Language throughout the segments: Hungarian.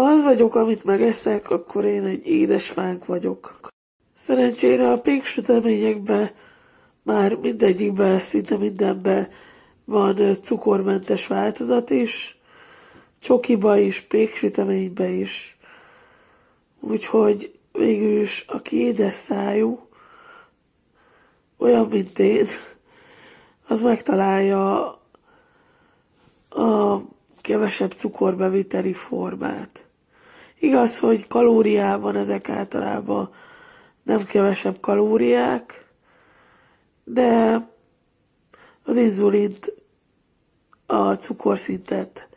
Ha az vagyok, amit megeszek, akkor én egy édesfánk vagyok. Szerencsére a péksüteményekben, már mindegyikben, szinte mindenben van cukormentes változat is, csokiba is, péksüteménybe is. Úgyhogy végül is, aki édes szájú, olyan, mint én, az megtalálja a kevesebb cukorbeviteli formát. Igaz, hogy kalóriában ezek általában nem kevesebb kalóriák, de az inzulint, a cukorszintet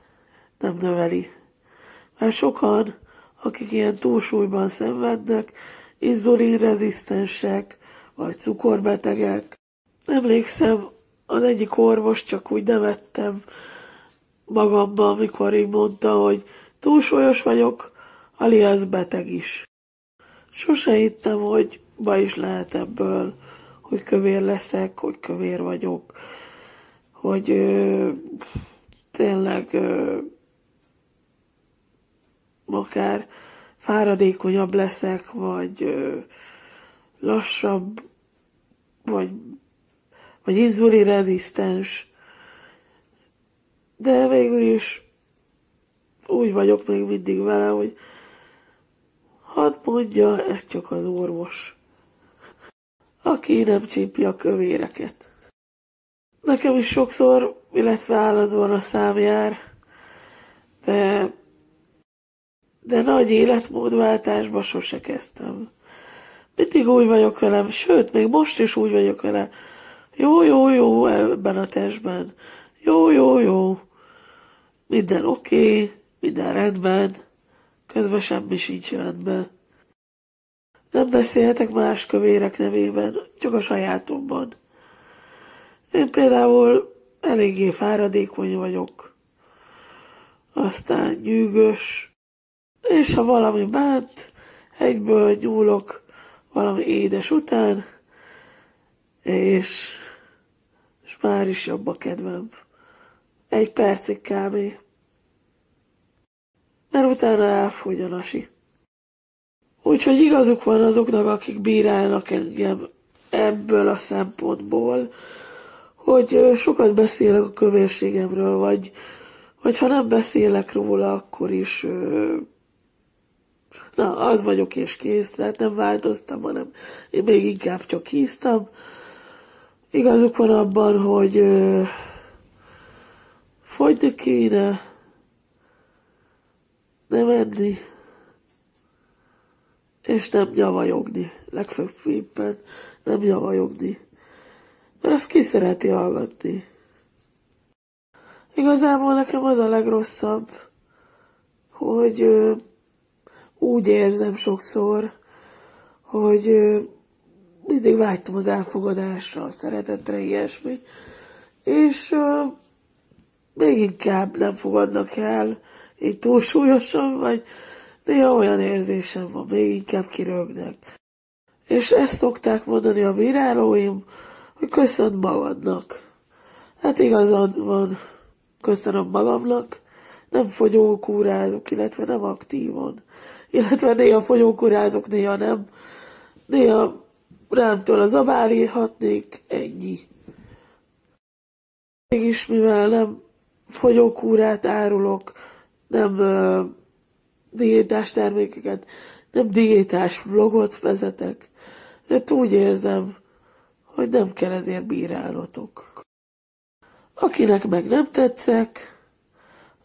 nem növeli. Mert sokan, akik ilyen túlsúlyban szenvednek, inzulinrezisztensek vagy cukorbetegek. Emlékszem, az egyik orvos, csak úgy nevettem magamban, amikor így mondta, hogy túlsúlyos vagyok, alias beteg is. Sose hittem, hogy baj is lehet ebből, hogy kövér leszek, hogy kövér vagyok, hogy tényleg akár fáradékonyabb leszek, vagy lassabb, vagy inzulinrezisztens. De végül is úgy vagyok még mindig vele, hogy hadd mondja, ez csak az orvos, aki nem csípja a kövéreket. Nekem is sokszor, illetve állandóan a szám jár, de nagy életmódváltásba sose kezdtem. Mindig úgy vagyok velem, sőt, még most is úgy vagyok vele. Jó, ebben a testben. Jó. Minden oké, minden rendben. Közben semmi sincs rendben. Nem beszélhetek más kövérek nevében, csak a sajátomban. Én például eléggé fáradékony vagyok. Aztán nyűgös. És ha valami bánt, egyből nyúlok valami édes után, és már is jobb a kedvem. Egy percig kb. Mert utána elfogy a nasi. Úgyhogy igazuk van azoknak, akik bírálnak engem ebből a szempontból, hogy sokat beszélek a kövérségemről, vagy ha nem beszélek róla, akkor is na, az vagyok és kész, tehát nem változtam, hanem én még inkább csak híztam. Igazuk van abban, hogy fogyni kéne, nem enni, és nem nyavajogni, legfőképpen nem nyavajogni, mert azt ki szereti hallgatni. Igazából nekem az a legrosszabb, hogy úgy érzem sokszor, hogy mindig vágytam az elfogadásra, a szeretetre, ilyesmi, és még inkább nem fogadnak el, így túlsúlyosan, vagy néha olyan érzésem van, még inkább kirögnek. És ezt szokták mondani a bírálóim, hogy köszönd magadnak. Hát igazad van, köszönöm magamnak, nem fogyókúrázok, illetve nem aktívan. Illetve néha fogyókúrázok, néha nem. Néha rámtől az abálírhatnék, ennyi. Mégis mivel nem fogyókúrát árulok, nem diétás termékeket, nem diétás vlogot vezetek, mert úgy érzem, hogy nem kell ezért bírálnotok. Akinek meg nem tetszek,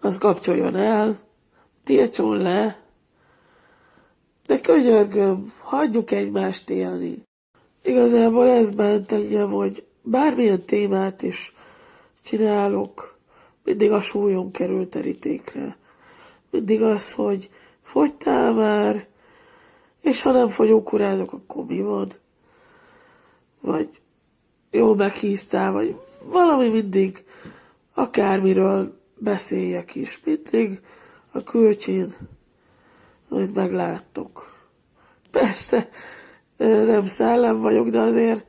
az kapcsoljon el, tiltson le, de könyörgöm, hagyjuk egymást élni. Igazából ez bánt engem, hogy bármilyen témát is csinálok, mindig a súlyom kerül terítékre. Mindig az, hogy fogytál már, és ha nem fogyókúrázok, akkor mi van? Vagy jól meghíztál, vagy valami mindig, akármiről beszéljek is. Mindig a külcsén, amit megláttok. Persze, nem szellem vagyok, de azért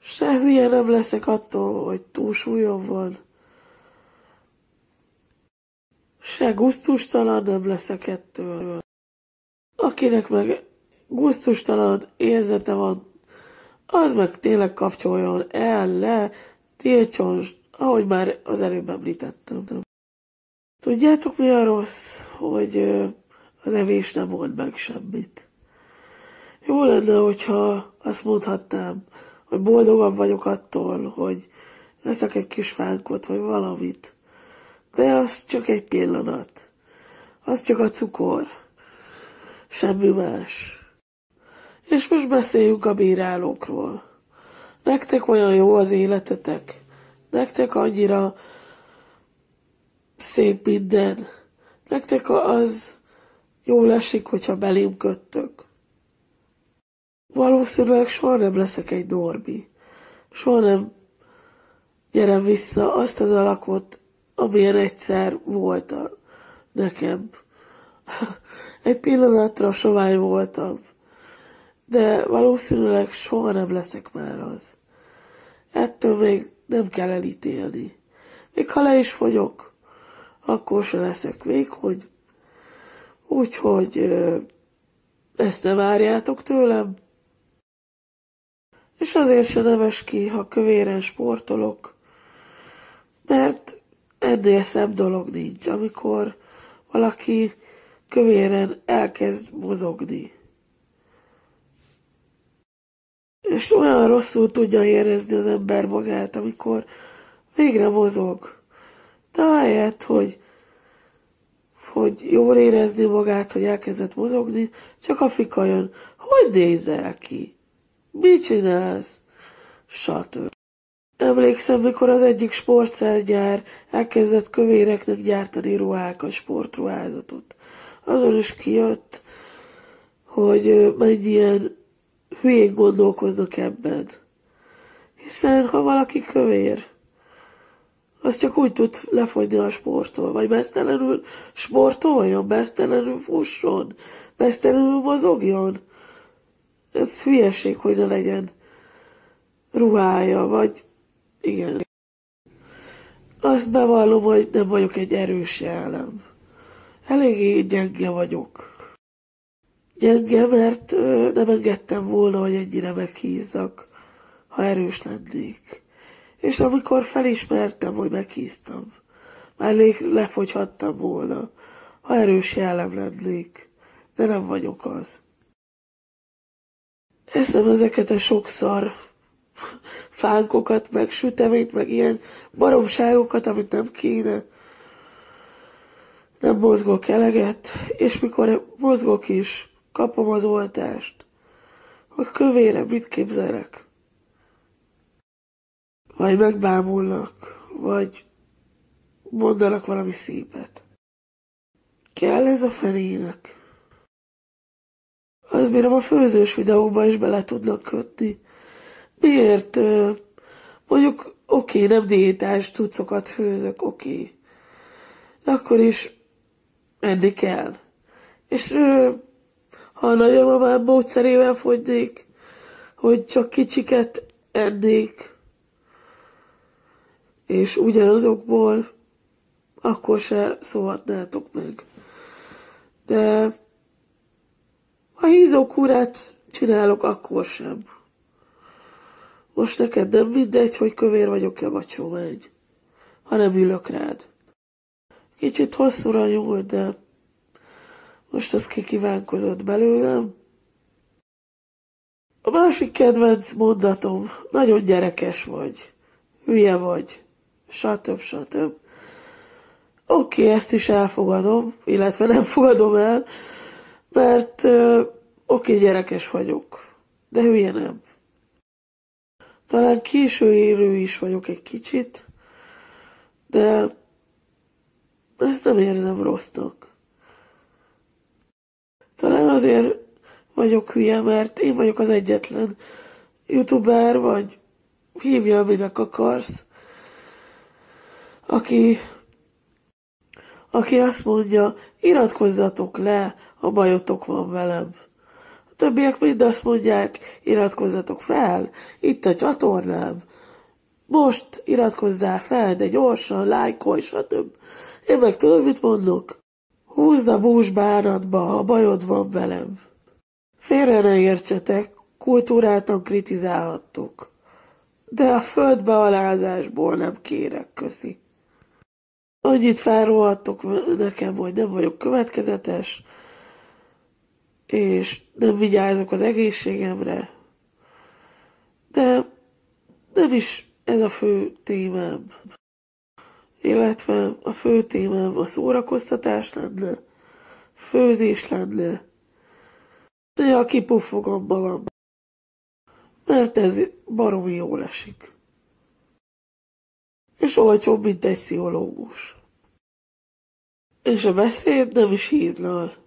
semmilyen nem leszek attól, hogy túlsúlyom van. se gusztustalanabb leszek ettől. Akinek meg gusztustalan érzete van, az meg tényleg kapcsoljon el, le, tiltson, ahogy már az előbb említettem. Tudjátok, mi a rossz, hogy az evés nem mond meg semmit. Jó lenne, hogyha azt mondhatnám, hogy boldogabb vagyok attól, hogy leszek egy kis fánkot, vagy valamit. De az csak egy pillanat. Az csak a cukor. Semmi más. És most beszéljünk a bírálókról. Nektek olyan jó az életetek. Nektek annyira szép minden. Nektek az jól esik, hogyha belém köttök. Valószínűleg soha nem leszek egy normi. Soha nem gyerem vissza azt az alakot, amilyen egyszer voltam nekem. Egy pillanatra sovány voltam, de valószínűleg soha nem leszek már az. Ettől még nem kell elítélni. Még ha le is fogyok, akkor se leszek vékony. Úgyhogy ezt nem várjátok tőlem. És azért se neves ki, ha kövéren sportolok, mert ennél szebb dolog nincs, amikor valaki kövéren elkezd mozogni. És olyan rosszul tudja érezni az ember magát, amikor végre mozog. De ahelyett, hogy jól érezni magát, hogy elkezdett mozogni, csak a fika jön, hogy nézel ki? Mit csinálsz? Stb. Emlékszem, mikor az egyik sportszergyár elkezdett kövéreknek gyártani ruhákat, sportruházatot. Azon is kijött, hogy mennyien hülyén gondolkoznak ebben. Hiszen, ha valaki kövér, az csak úgy tud lefogyni a sporttól, vagy mesztelenül sportoljon, mesztelenül fusson, mesztelenül mozogjon. Ez hülyeség, hogy ne legyen ruhája, vagy igen. Azt bevallom, hogy nem vagyok egy erős elem. Eléggé gyenge vagyok. Gyenge, mert nem engedtem volna, hogy ennyire meghízzak, ha erős lennék. És amikor felismertem, hogy meghíztam, már lefogyhattam volna, ha erős elem lennék, de nem vagyok az. Eszem ezeket a sokszor fánkokat, meg süteményt, meg ilyen baromságokat, amit nem kéne. Nem mozgok eleget, és mikor mozgok is, kapom az oltást, hogy kövére mit képzelek. Vagy megbámulnak, vagy mondanak valami szépet. Kell ez a felének? Az mire a főzős videóba is bele tudnak kötni. Miért? Mondjuk, oké, nem diétás cuccokat főzök, oké. De akkor is enni kell. És ha a nagyamamám módszerével fogynék, hogy csak kicsiket ennék, és ugyanazokból, akkor se szólhatnátok meg. De ha hízókúrát csinálok, akkor sem. Most neked nem mindegy, hogy kövér vagyok-e vagy sovány, hanem ülök rád. Kicsit hosszúra nyúlt, de most az kikívánkozott belőlem. A másik kedvenc mondatom, nagyon gyerekes vagy, hülye vagy, stb. Oké, ezt is elfogadom, illetve nem fogadom el, mert oké, gyerekes vagyok, de hülye nem. Talán késő érő is vagyok egy kicsit, de ezt nem érzem rossznak. Talán azért vagyok hülye, mert én vagyok az egyetlen youtuber, vagy hívja, aminek akarsz, aki azt mondja, iratkozzatok le, ha bajotok van velem. A többiek mind azt mondják, iratkozzatok fel, itt a csatornám, most iratkozzál fel, de gyorsan, lájkolj, stb. Én meg tudod, mit mondok? Húzd a bús bánatba, ha bajod van velem. Félre ne értsetek, kultúráltan kritizálhattuk. De a földbe alázásból nem kérek, köszi. Annyit felrohadtok nekem, hogy nem vagyok következetes, és nem vigyázok az egészségemre. De nem is ez a fő témám. Illetve a fő témám a szórakoztatás lenne, főzés lenne. Néha kipuffogom magam, mert ez baromi jól esik. És olcsóbb, mint egy pszichológus. És a beszéd nem is hízlal.